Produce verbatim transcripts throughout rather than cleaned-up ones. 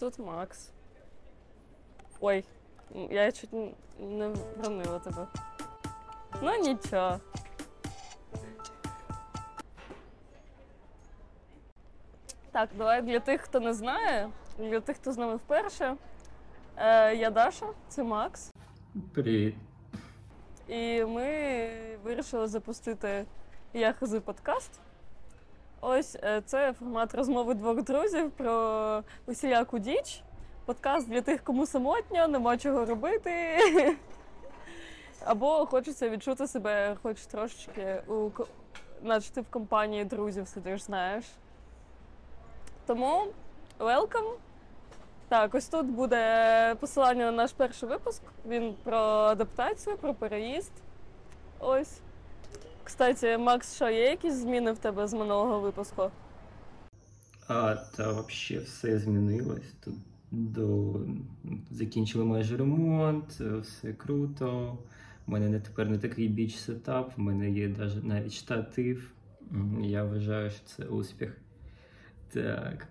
тут Макс. Ой, я чуть не вранила тебе. Ну нічого. Так, давай для тих, хто не знає, для тих, хто з нами вперше. Е, я Даша, це Макс. Привіт. І ми вирішили запустити Я ХЗ Подкаст. Ось це формат розмови двох друзів про усіляку діч. Подкаст для тих, кому самотньо, нема чого робити. Або хочеться відчути себе хоч трошечки, у... наче ти в компанії друзів сидиш, знаєш. Тому welcome. Так, ось тут буде посилання на наш перший випуск. Він про адаптацію, про переїзд. Ось. Кстати, Макс, що є якісь зміни в тебе з минулого випуску? А, та взагалі все змінилось. Тут до... закінчили майже ремонт, все круто. У мене тепер не такий біч сетап, у мене є навіть штатив. Я вважаю, що це успіх. Так.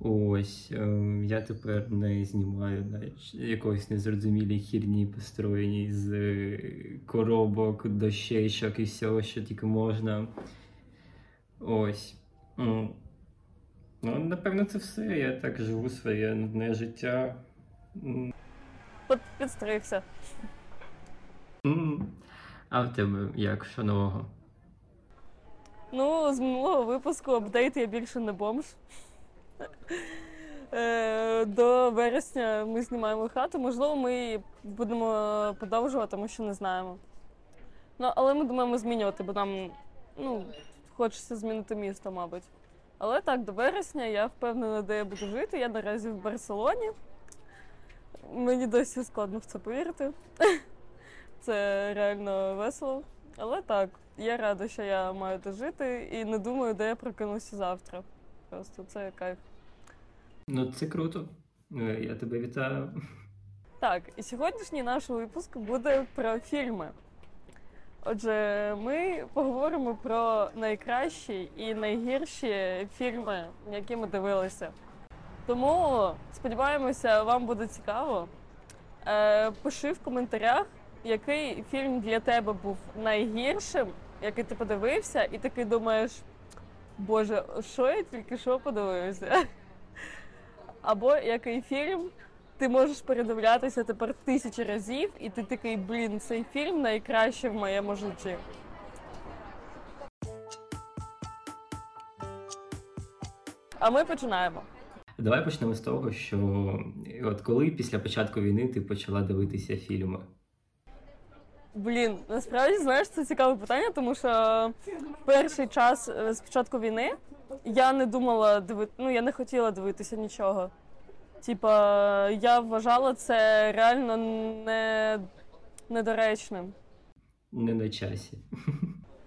Ось, я тепер не знімаю навіть якоїсь незрозумілій хірні построєній з коробок, дощечок і всього, що тільки можна. Ось. Ну, напевно, це все. Я так живу своє нудне життя. От підстригся. А в тебе як? Що нового? Ну, з минулого випуску апдейт я більше не бомж. До вересня ми знімаємо хату, можливо, ми будемо подовжувати, тому що не знаємо. Ну, але ми думаємо змінювати, бо нам, ну, хочеться змінити місто, мабуть. Але так, до вересня я впевнена, де я буду жити. Я наразі в Барселоні. Мені досі складно в це повірити. Це реально весело. Але так, я рада, що я маю де жити і не думаю, де я прокинуся завтра. Просто це кайф. Ну, це круто. Я тебе вітаю. Так, і сьогоднішній наш випуск буде про фільми. Отже, ми поговоримо про найкращі і найгірші фільми, які ми дивилися. Тому, сподіваємося, вам буде цікаво. Пиши в коментарях, який фільм для тебе був найгіршим, який ти подивився, і таки думаєш: боже, що я тільки що подивився? Або який фільм ти можеш передивлятися тепер тисячі разів, і ти такий, блін, цей фільм найкращий в моєму житті. А ми починаємо. Давай почнемо з того, що от коли після початку війни ти почала дивитися фільми? Блін, насправді, знаєш, це цікаве питання, тому що перший час з початку війни я не думала дивити, ну, я не хотіла дивитися нічого. Типа, я вважала це реально не... недоречним. Не на часі.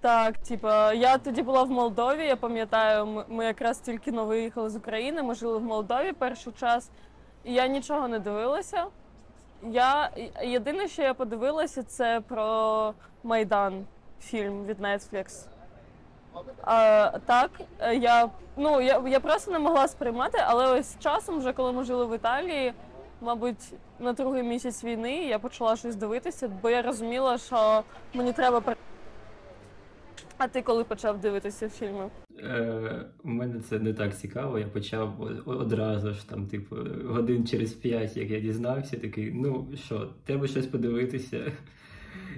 Так, типа, я тоді була в Молдові, я пам'ятаю, ми якраз тільки но виїхали з України, ми жили в Молдові перший час, і я нічого не дивилася. Я єдине, що я подивилася, це про Майдан, фільм від Netflix. А, так, я, ну, я, я просто не могла сприймати, але ось часом, вже коли ми жили в Італії, мабуть, на другий місяць війни я почала щось дивитися, бо я розуміла, що мені треба... А ти коли почав дивитися фільми? Е, у мене це не так цікаво. Я почав одразу ж там, типу, годин через п'ять, як я дізнався, такий, ну що, треба щось подивитися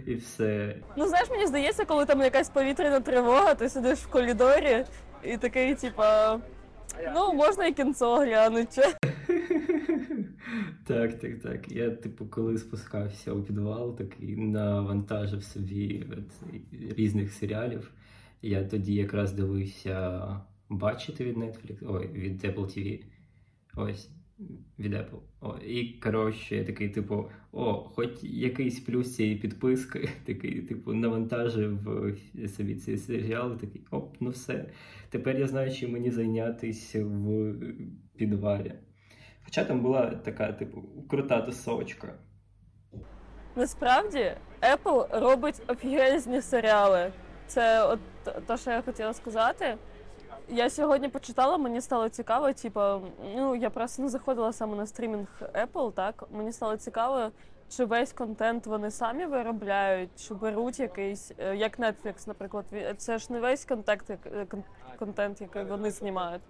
і все. Ну знаєш, мені здається, коли там якась повітряна тривога, ти сидиш в коридорі і такий, типа, ну можна і кінцо глянути. Так, так, так. Я, типу, коли спускався у підвал, так і навантажив собі різних серіалів. Я тоді якраз дивився «Бачити» від Netflix, ой, від Apple ті ві, ось, від Apple. О, і, коротше, я такий, типу, о, хоч якийсь плюс цієї підписки, такий, типу, навантажив собі ці серіали, такий, оп, ну все. Тепер я знаю, чим мені зайнятися в підвалі. Хоча там була така, типу, крута тусовочка. Насправді, Apple робить офігезні серіали. Це от те, що я хотіла сказати. Я сьогодні почитала, мені стало цікаво, типу, ну, я просто не заходила саме на стрімінг Apple, так? Мені стало цікаво, чи весь контент вони самі виробляють, чи беруть якийсь, як Netflix, наприклад. Це ж не весь контент, контент який вони знімають.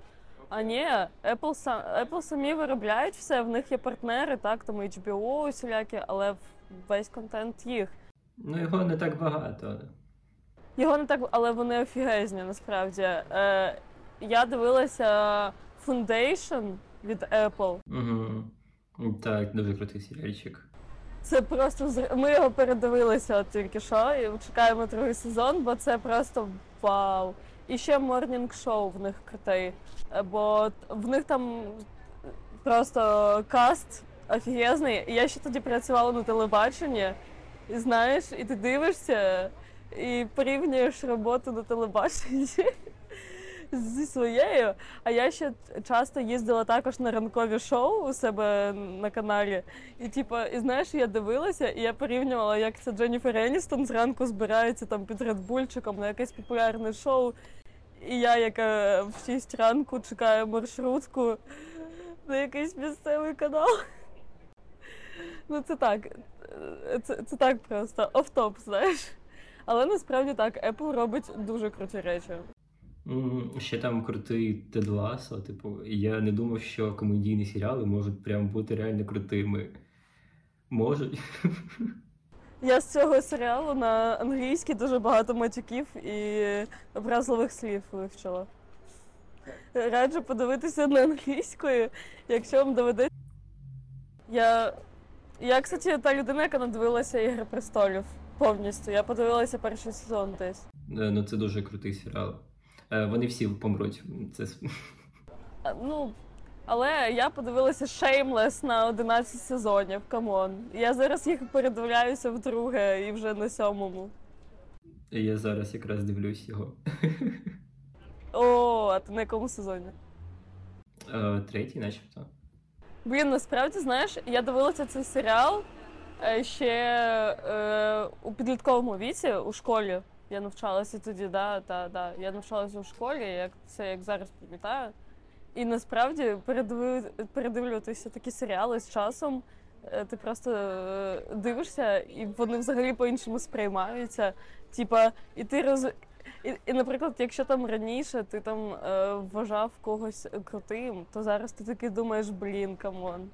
А ні, Apple, сам, Apple самі виробляють все, в них є партнери, так, там ейч бі о усілякі, але весь контент їх. Ну, його не так багато. Його не так, але вони офігезні, насправді. Е, я дивилася Фундейшн від Apple. Угу. Так, дуже крутий серіальчик. Це просто, ми його передивилися от тільки що, і чекаємо другий сезон, бо це просто вау. І ще Морнінг Шоу в них крутий, бо в них там просто каст офігезний. Я ще тоді працювала на телебаченні, і знаєш, і ти дивишся, і порівнюєш роботу на телебаченні зі своєю. А я ще часто їздила також на ранкові шоу у себе на каналі. І типу, і знаєш, я дивилася, і я порівнювала, як це Дженіфер Еністон зранку збирається там під Редбульчиком на якесь популярне шоу. І я, яка в шість ранку чекаю маршрутку на якийсь місцевий канал. Ну це так, це, це так просто, оф-топ, знаєш. Але насправді так, Apple робить дуже круті речі. Mm, ще там крутий Тед Лассо, типу, я не думав, що комедійні серіали можуть прям бути реально крутими. Можуть. Я з цього серіалу на англійській дуже багато матюків і образливих слів вивчила. Раджу подивитися на англійською, якщо вам доведеться. Я, я, кстати, та людина, яка надивилася «Ігри престолів» повністю. Я подивилася перший сезон десь. Ну це дуже крутий серіал. Вони всі помруть. Це... Ну, але я подивилася Shameless на одинадцять сезонів, камон. Я зараз їх передивляюся вдруге і вже на сьомому. Я зараз якраз дивлюсь його. О, а ти на якому сезоні? Е, третій, начебто. Блін, насправді, знаєш, я дивилася цей серіал ще е, у підлітковому віці, у школі. Я навчалася тоді, да, та, да. Я навчалася у школі, як це як зараз пам'ятаю. І насправді передив... передивлюватися такі серіали з часом. Ти просто дивишся, і вони взагалі по-іншому сприймаються. Типа, і ти роз... і, і, наприклад, якщо там раніше ти там е, вважав когось крутим, то зараз ти таки думаєш, блін, камон.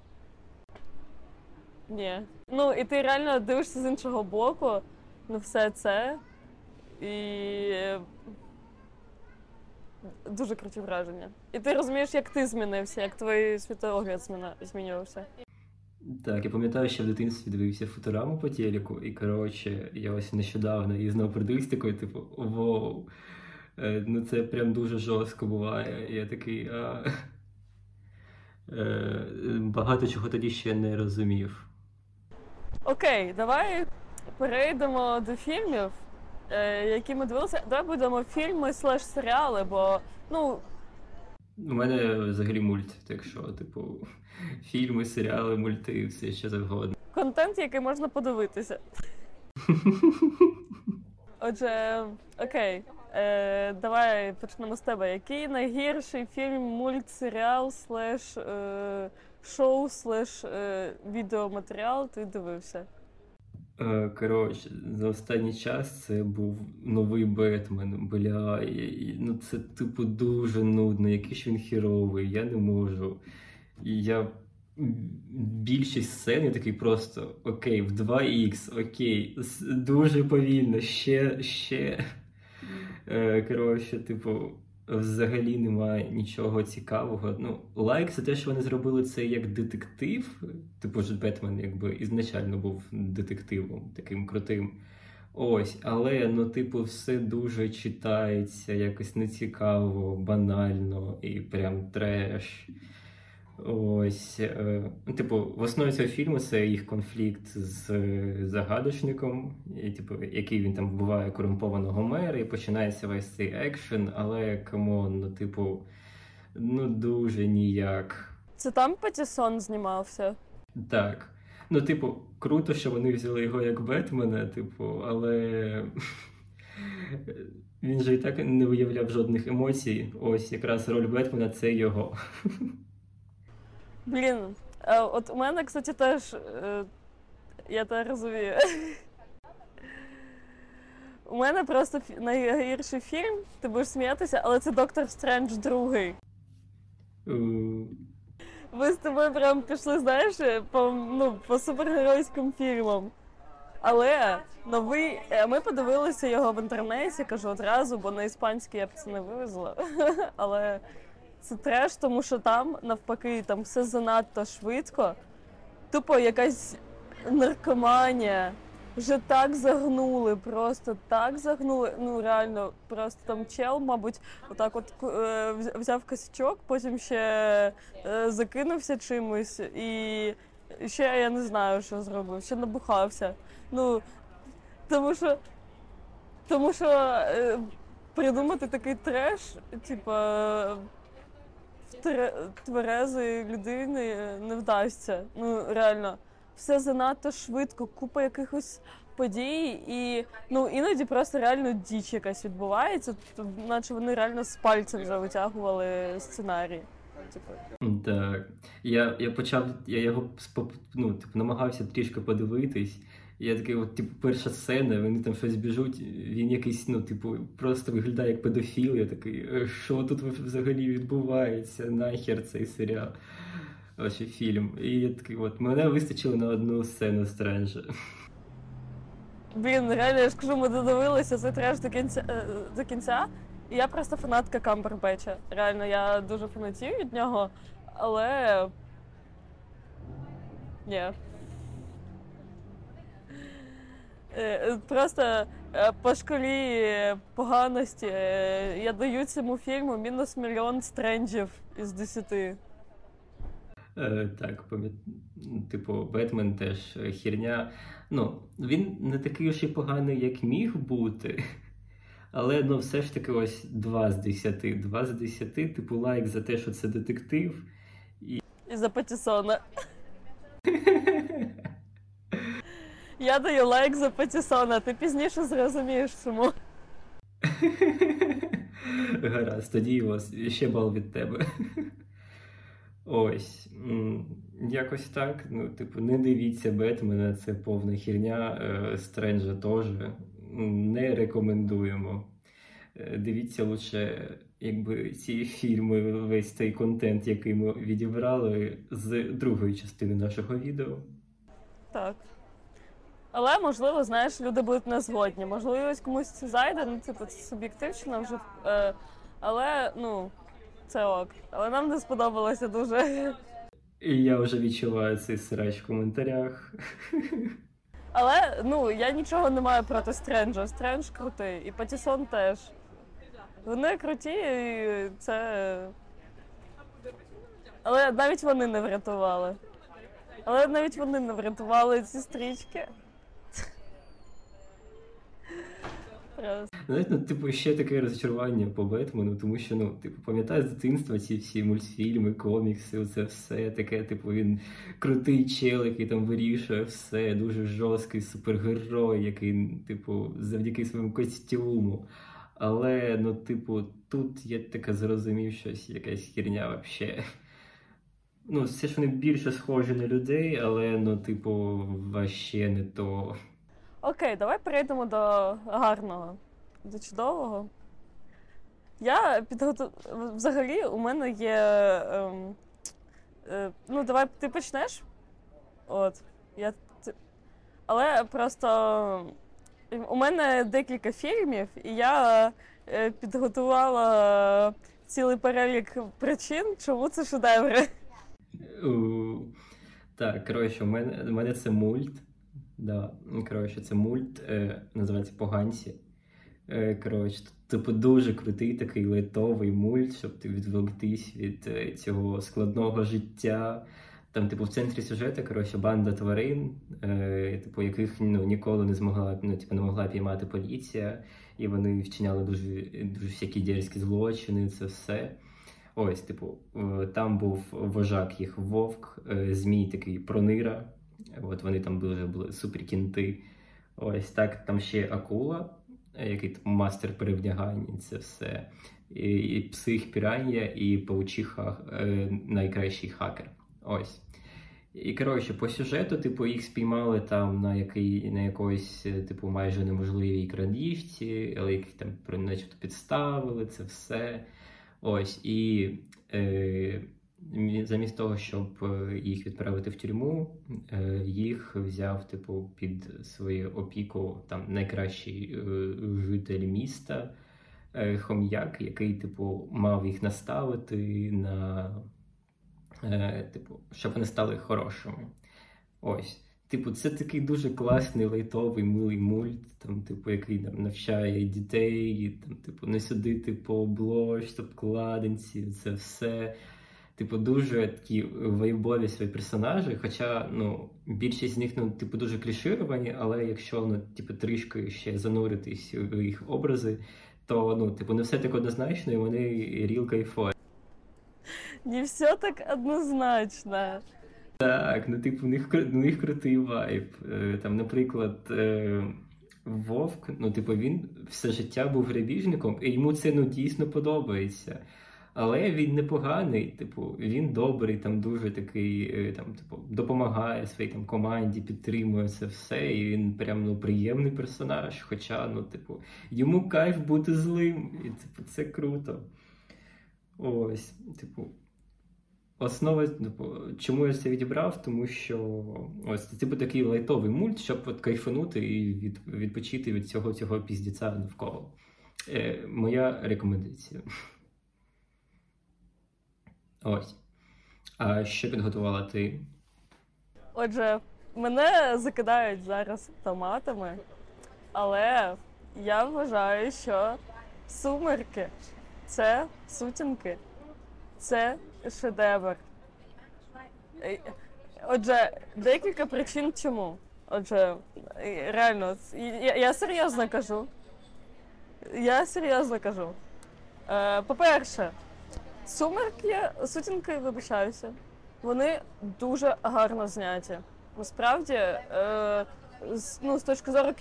Ні. Ну, і ти реально дивишся з іншого боку на все це. І дуже круті враження. І ти розумієш, як ти змінився, як твій світогляд зміна... змінювався. Так, я пам'ятаю, що в дитинстві дивився Футураму по телеку, і, коротше, я ось нещодавно і знову придивився такий, типу, вау, ну це прям дуже жорстко буває. Я такий, а... багато чого тоді ще не розумів. Окей, давай перейдемо до фільмів, які ми дивилися. Давай будемо фільми слеш серіали, бо, ну... У мене взагалі мульт, так що, типу, фільми, серіали, мульти, все що завгодно. Контент, який можна подивитися. Отже, окей, е, давай почнемо з тебе. Який найгірший фільм, мульт, серіал, слеш е, шоу, слеш е, відеоматеріал ти дивився? Коротше, за останній час це був новий Бетмен, бля, ну це типу дуже нудно, який ж він херовий, я не можу. І я більшість сцен, я такий просто, окей, в два ікс, окей, дуже повільно, ще, ще. Коротше, типу, взагалі немає нічого цікавого. Ну, лайк це те, що вони зробили це як детектив. Типу ж Бетмен якби ізначально був детективом таким крутим. Ось, але, ну, типу, все дуже читається, якось нецікаво, банально і прям треш. Ось, е, типу, в основі цього фільму це їх конфлікт з е, загадочником, і, типу, який він там вбиває корумпованого мера, і починається весь цей екшен, але камон, ну, типу, ну дуже ніяк. Це там Паттінсон знімався? Так. Ну, типу, круто, що вони взяли його як Бетмена, типу, але Він же і так не виявляв жодних емоцій. Ось якраз роль Бетмена – це його. Блін, от у мене, кстати, теж, я те розумію. У мене просто найгірший фільм, ти будеш сміятися, але це «Доктор Стрендж другий». Ми з тобою прям пішли, знаєш, по, ну, по супергеройським фільмам. Але новий, ми подивилися його в інтернеті, кажу одразу, бо на іспанській я б це не вивезла. Але це треш, тому що там, навпаки, там все занадто швидко. Тупо якась наркоманія. Вже так загнули, просто так загнули. Ну реально, просто там чел, мабуть, отак от взяв косячок, потім ще закинувся чимось і ще я не знаю, що зробив, ще набухався. Ну, тому що, тому що придумати такий треш, типа, в тверезої людини не вдасться, ну реально. Все занадто швидко, купа якихось подій, і ну іноді просто реально діч якась відбувається, наче вони реально з пальцем вже витягували сценарій. Типу. Так. Я, я почав, я його ну, типу, намагався трішки подивитись. Я такий, от, типу, перша сцена, вони там щось біжуть, він якийсь, ну, типу, просто виглядає як педофіл. Я такий, що тут взагалі відбувається? Нахер цей серіал. Ось фільм. І такий, от, мене вистачило на одну сцену Стренджа. Блін, реально, я ж кажу, ми додивилися цей треш до кінця, до кінця. І я просто фанатка Камбербетча. Реально, я дуже фанатів від нього, але... Ні. Просто по шкалі поганості я даю цьому фільму мінус мільйон Стренджів із десяти. Е, так, пам'ят... типу, Бетмен теж херня. Ну, він не такий уж і поганий, як міг бути, але, ну, все ж таки ось два з десяти. Два з десяти, типу, лайк за те, що це детектив. І, і за Паттінсона. Я даю лайк за Паттінсона, ти пізніше зрозумієш чому. Гаразд, тоді у вас ще бал від тебе. Ось, якось так, ну, типу, не дивіться Бетмена, це повна херня, Стренджа теж, не рекомендуємо. Дивіться лучше, якби, ці фільми, весь цей контент, який ми відібрали з другої частини нашого відео. Так, але, можливо, знаєш, люди будуть не згодні, можливо, ось комусь це зайде, ну, типу, це суб'єктивно вже, але, ну... Це ок, але нам не сподобалося дуже. І я вже відчуваю цей срач в коментарях. Але, ну, я нічого не маю проти Стренджа. Стрендж крутий, і Паттінсон теж. Вони круті, і це... Але навіть вони не врятували. Але навіть вони не врятували ці стрічки. Знаєте, ну, типу, ще таке розчарування по Бетмену, тому що, ну, типу, пам'ятаю з дитинства ці всі мультфільми, комікси, це все таке, типу, він крутий чел, який там вирішує все, дуже жорсткий супергерой, який, типу, завдяки своєму костюму. Але, ну, типу, тут я таке зрозумів щось, якась херня вообще. Ну, все ж вони більше схожі на людей, але, ну, типу, вообще не то. Окей, давай перейдемо до гарного, до чудового. Я підготу... Взагалі у мене є... Ем, е, ну, давай ти почнеш. От. Я... Але просто у мене декілька фільмів, і я е, підготувала цілий перелік причин, чому це шедеври. Так, коротше, у мене, у мене це мульт. Да, коротше, це мульт, е, називається «Поганці». Е, коротше, типу дуже крутий такий лайтовий мульт, щоб ти відволіктись від е, цього складного життя. Там, типу, в центрі сюжету, коротше, банда тварин, е, типу, яких ну, ніколи не змогла, ну, типу, не могла піймати поліція, і вони вчиняли дуже, дуже всякі дерзкі злочини, це все. Ось, типу, е, там був вожак їх вовк, е, змій такий пронира. От вони там дуже були суперкінти. Ось так, там ще акула, який там мастер перевдягання, це все. І, і псих пірання, і паучиха е, найкращий хакер. Ось. І, коротше, по сюжету, типу, їх спіймали там на який, на якоїсь, типу, майже неможливій крадіжці, але їх там начебто підставили, це все. Ось. І е, замість того, щоб їх відправити в тюрму, е, їх взяв, типу, під свою опіку там найкращий е, житель міста, е, хом'як, який, типу, мав їх наставити на... Типу, щоб вони стали хорошими. Ось. Типу, це такий дуже класний, лайтовий, милий мульт, там, типу, який там, навчає дітей, там, типу, не судити по обложці, обкладинці, це все. Типу, дуже такі вайбові свої персонажі, хоча, ну, більшість з них, ну, типу, дуже клішировані, але якщо, ну, типу, трішки ще зануритись в їх образи, то, ну, типу, не все так однозначно, і вони ріл кайфові. Не все так однозначно. Так, ну типу, в них, в них крутий вайб. Там, наприклад, Вовк, ну типу, він все життя був грабіжником, і йому це, ну, дійсно подобається. Але він непоганий, типу, він добрий, там дуже такий, там, типу, допомагає своїй там команді, підтримує це все, і він прям, ну, приємний персонаж, хоча, ну, типу, йому кайф бути злим, і типу, це круто. Ось, типу, основа, типу, чому я це відібрав, тому що ось це, типу, такий лайтовий мульт, щоб от кайфанути і від, відпочити від цього цього піздіця навколо. Е, моя рекомендація. Ось. А що підготувала ти? Отже, мене закидають зараз томатами, але я вважаю, що «Сумерки» — це «Сутінки», це шедевр. Отже, декілька причин чому. Отже, реально, я, я серйозно кажу. Я серйозно кажу. Е, по-перше, «Сумерки», «Сутінки», вибачаюся, вони дуже гарно зняті. Насправді, е, з, ну, з точки зору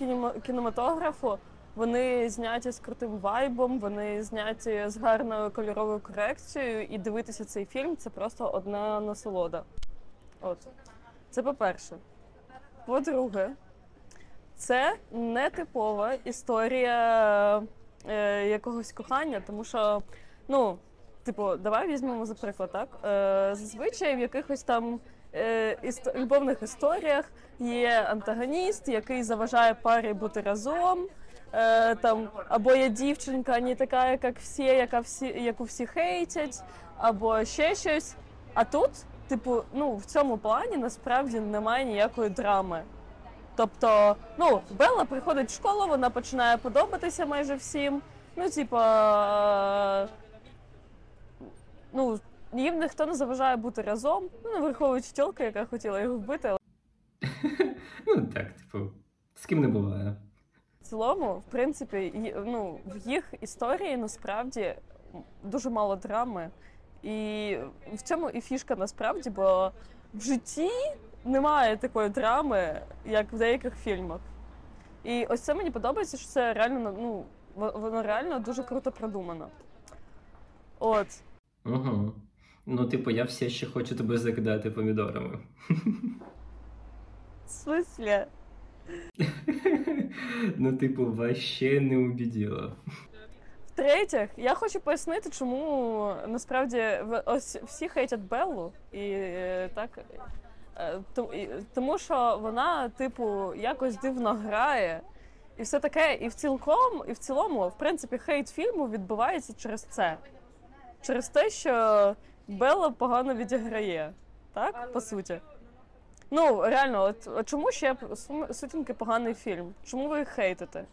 кінематографу, вони зняті з крутим вайбом, вони зняті з гарною кольоровою корекцією, і дивитися цей фільм — це просто одна насолода. От. Це по-перше. По-друге, це нетипова історія е, якогось кохання, тому що, ну, типу, давай візьмемо за приклад, так? Е, зазвичай в якихось там Іст... любовних історіях є антагоніст, який заважає парі бути разом, е, там, або є дівчинка не така, як всі, яка всі, яку всі хейтять, або ще щось. А тут, типу, ну, в цьому плані насправді немає ніякої драми. Тобто, ну, Белла приходить в школу, вона починає подобатися майже всім, ну, типу, е... ну, їм ніхто не заважає бути разом, ну, враховуючи тілка, яка хотіла його вбити, але... Ну, так, типу, з ким не буває. В цілому, в принципі, ну, в їх історії, насправді, дуже мало драми. І в цьому і фішка, насправді, бо в житті немає такої драми, як в деяких фільмах. І ось це мені подобається, що це реально, ну, воно реально дуже круто продумано. От. Угу. Ну, типу, я все ще хочу тебе закидати помідорами. В смислі? Ну, типу, вообще не убедила. В-третє, я хочу пояснити, чому, насправді, ось всі хейтять Беллу. І так... Тому що вона, типу, якось дивно грає. І все таке, і в цілком, і в цілому, в принципі, хейт фільму відбувається через це. Через те, що Белла погано відіграє, так, по суті? Ну, реально, от чому ще «Сутінки» поганий фільм? Чому ви їх хейтите?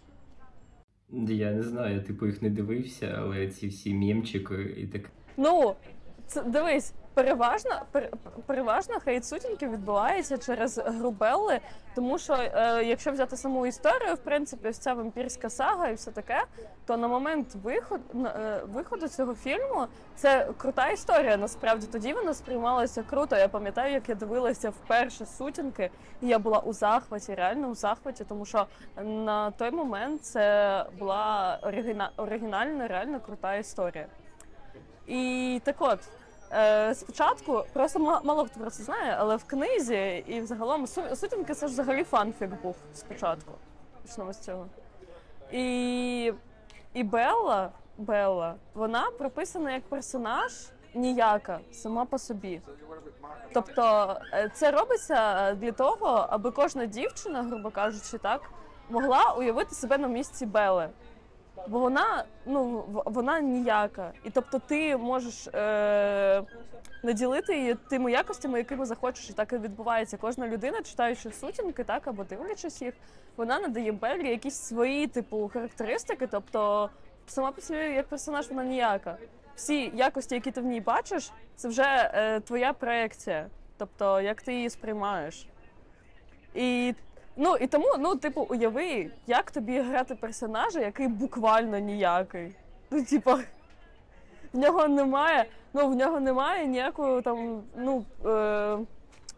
Я не знаю, я, типу, їх не дивився, але ці всі мємчики і так... Ну, Це, дивись, переважно, пер, переважно хейт сутінки відбувається через грубелли, тому що е, якщо взяти саму історію, в принципі, ось ця вампірська сага і все таке, то на момент виход, е, виходу цього фільму це крута історія, насправді. Тоді вона сприймалася круто. Я пам'ятаю, як я дивилася вперше сутінки, і я була у захваті, реально у захваті, тому що на той момент це була оригіна, оригінальна, реально крута історія. І так от, спочатку, просто мало хто про це знає, але в книзі і взагалом сутінки це ж взагалі фанфік був спочатку. Почнемо з цього. І, і Белла, Белла, вона прописана як персонаж ніяка, сама по собі. Тобто це робиться для того, аби кожна дівчина, грубо кажучи, так, могла уявити себе на місці Белли. Бо вона, ну, вона ніяка. І тобто ти можеш е- наділити її тими якостями, якими захочеш, і так і відбувається. Кожна людина, читаючи сутінки, так, або дивлячись їх, вона надає Беллі якісь свої, типу, характеристики, тобто сама по собі як персонаж вона ніяка. Всі якості, які ти в ній бачиш, це вже е- твоя проекція, тобто як ти її сприймаєш. І Ну, і тому, ну, типу, уяви, як тобі грати персонажа, який буквально ніякий. Ну, типу, в нього немає, ну, в нього немає ніякої там, ну, е,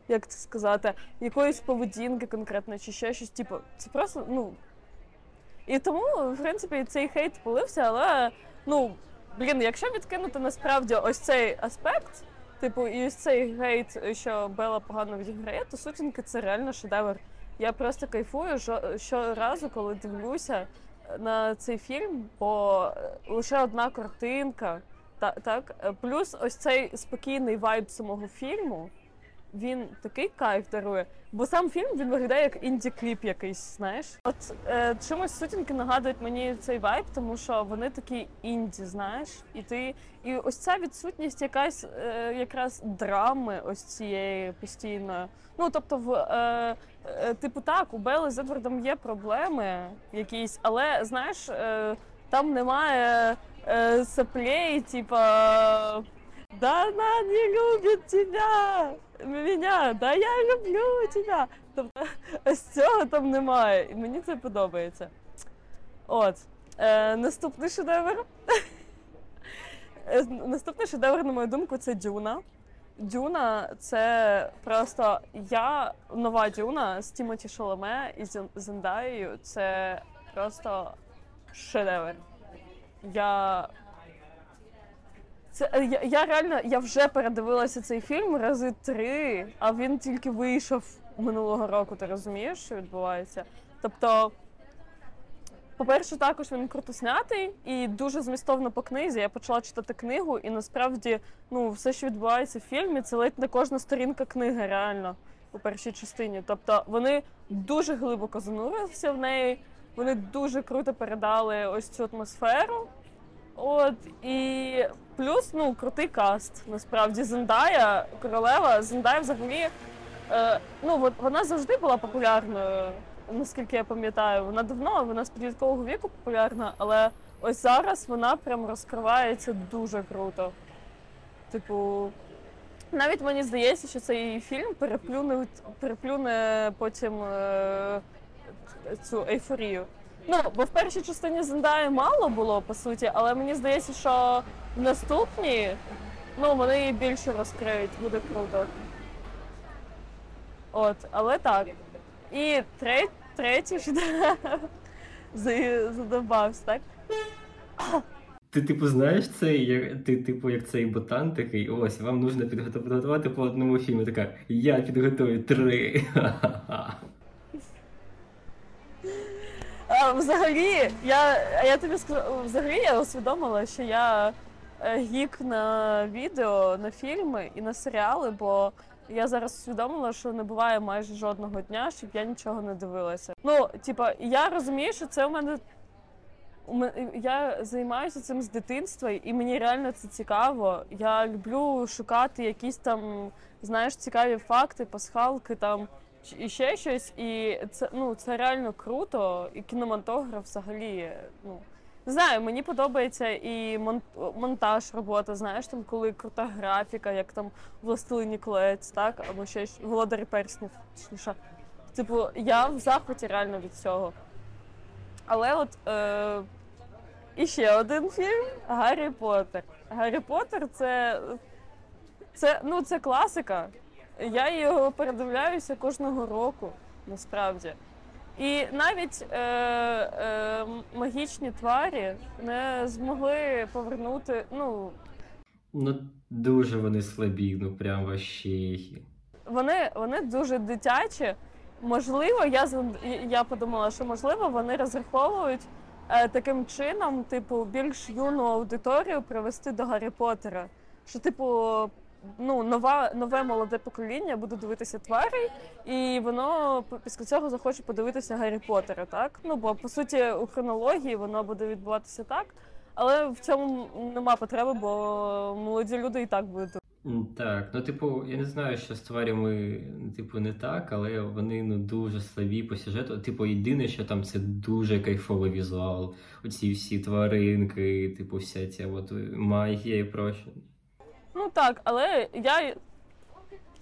як це сказати, якоїсь поведінки конкретно чи ще щось, типу, це просто, ну. І тому, в принципі, цей хейт полився, але, ну, блін, якщо відкинути насправді ось цей аспект, типу, і ось цей гейт, що Белла погано відіграє, то сутінки це реально шедевр. Я просто кайфую щоразу, коли дивлюся на цей фільм, бо лише одна картинка, так, плюс ось цей спокійний вайб самого фільму, він такий кайф дарує, бо сам фільм він виглядає як інді-кліп якийсь, знаєш. От е, чомусь сутінки нагадують мені цей вайб, тому що вони такі інді, знаєш, і ти, і ось ця відсутність якась е, якраз драми ось цієї постійної. Ну, тобто в е, е, типу так, у Белли з Едвардом є проблеми якісь, але, знаєш, е, там немає е, соплей, типа «Да она не любит тебя! Меня! Да я люблю тебя!» Тобто, ось цього там немає, і мені це подобається. От. Е, наступний шедевр. Наступний шедевр, на мою думку, це «Дюна». «Дюна» — це просто я, нова «Дюна» з Тімоті Шоломе і Зендаєю. Це просто шедевр. Я... Це, я, я реально, я вже передивилася цей фільм рази три, а він тільки вийшов минулого року, ти розумієш, що відбувається? Тобто, по-перше, також він круто снятий і дуже змістовно по книзі. Я почала читати книгу і насправді, ну, все, що відбувається в фільмі, це ледь не кожна сторінка книги, реально, у першій частині. Тобто, вони дуже глибоко занурилися в неї, вони дуже круто передали ось цю атмосферу. От, і плюс, ну, крутий каст, насправді, Зендая, королева, Зендая взагалі, е, ну, вона завжди була популярною, наскільки я пам'ятаю, вона давно, вона з підліткового віку популярна, але ось зараз вона прям розкривається дуже круто. Типу, навіть мені здається, що цей фільм переплюне, переплюне потім е, цю ейфорію. Ну, бо в першій частині Зендаї мало було, по суті, але мені здається, що в наступній, ну, вони її більше розкриють, буде круто. От, але так. І трет, третій шедевр задобався, так? Ти, типу, знаєш цей, як, ти, типу, як цей ботан такий, ось, вам потрібно підготувати по одному фільму, така, я підготую три, ха-ха-ха. А, взагалі, я, я тобі сказала, взагалі я усвідомила, що я гік на відео, на фільми і на серіали, бо я зараз усвідомила, що не буває майже жодного дня, щоб я нічого не дивилася. Ну, типа, я розумію, що це у мене, я займаюся цим з дитинства, і мені реально це цікаво. Я люблю шукати якісь там, знаєш, цікаві факти, пасхалки там. І ще щось, і це, ну, це реально круто, і кінематограф взагалі, ну, Не знаю, мені подобається і монтаж робота, знаєш, там, коли крута графіка, як там «Властелині Колець», так, або ще «Володарі перснів», точніше. Типу, я в захваті реально від цього. Але от е- іще один фільм — «Гаррі Поттер». «Гаррі Поттер» — це, це, ну, це класика. Я його передивляюся кожного року, насправді. І навіть е, е, магічні тварі не змогли повернути, ну... Ну, дуже вони слабі, ну прям ващі. Вони, вони дуже дитячі. Можливо, я, я подумала, що, можливо, вони розраховують е, таким чином, типу, більш юну аудиторію привести до Гаррі Поттера. Що, типу... Ну, нова, нове молоде покоління буде дивитися тварі, і воно після цього захоче подивитися Гаррі Поттера, так? Ну, бо, по суті, у хронології воно буде відбуватися так, але в цьому нема потреби, бо молоді люди і так будуть. Так, ну, типу, я не знаю, що з тварями, типу, не так, але вони, ну, дуже слабі по сюжету. Типу, єдине, що там, це дуже кайфовий візуал. Оці всі тваринки, типу, вся ця от магія і прочее. Ну так, але я,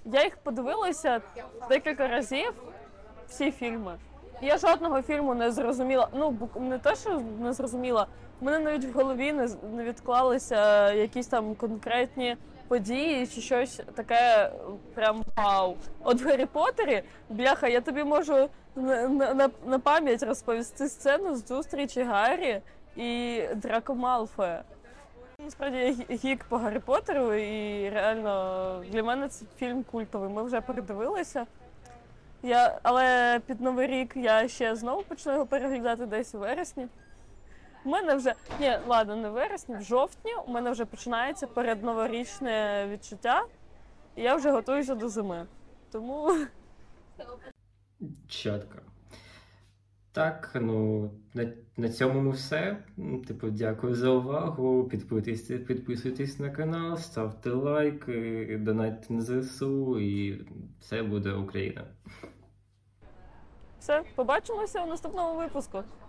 я їх подивилася декілька разів, всі фільми. Я жодного фільму не зрозуміла, ну не те, що не зрозуміла, в мене навіть в голові не, не відклалися якісь там конкретні події чи щось таке прям вау. От в «Гаррі Поттері», бляха, я тобі можу на, на, на пам'ять розповісти сцену з зустрічі Гаррі і Драко Малфоя. Насправді я гік по Гаррі Поттеру, і реально для мене це фільм культовий. Ми вже передивилися. Я, але під Новий рік я ще знову почну його переглядати десь у вересні. У мене вже, ні, ладно, не в вересні, в жовтні у мене вже починається передноворічне відчуття, і я вже готуюся до зими. Тому... Чітко. Так, ну, на, на цьому все. Типу, дякую за увагу, підписуйтесь, підписуйтесь на канал, ставте лайк, донатьте на ЗСУ, і все буде Україна. Все, побачимося у наступному випуску.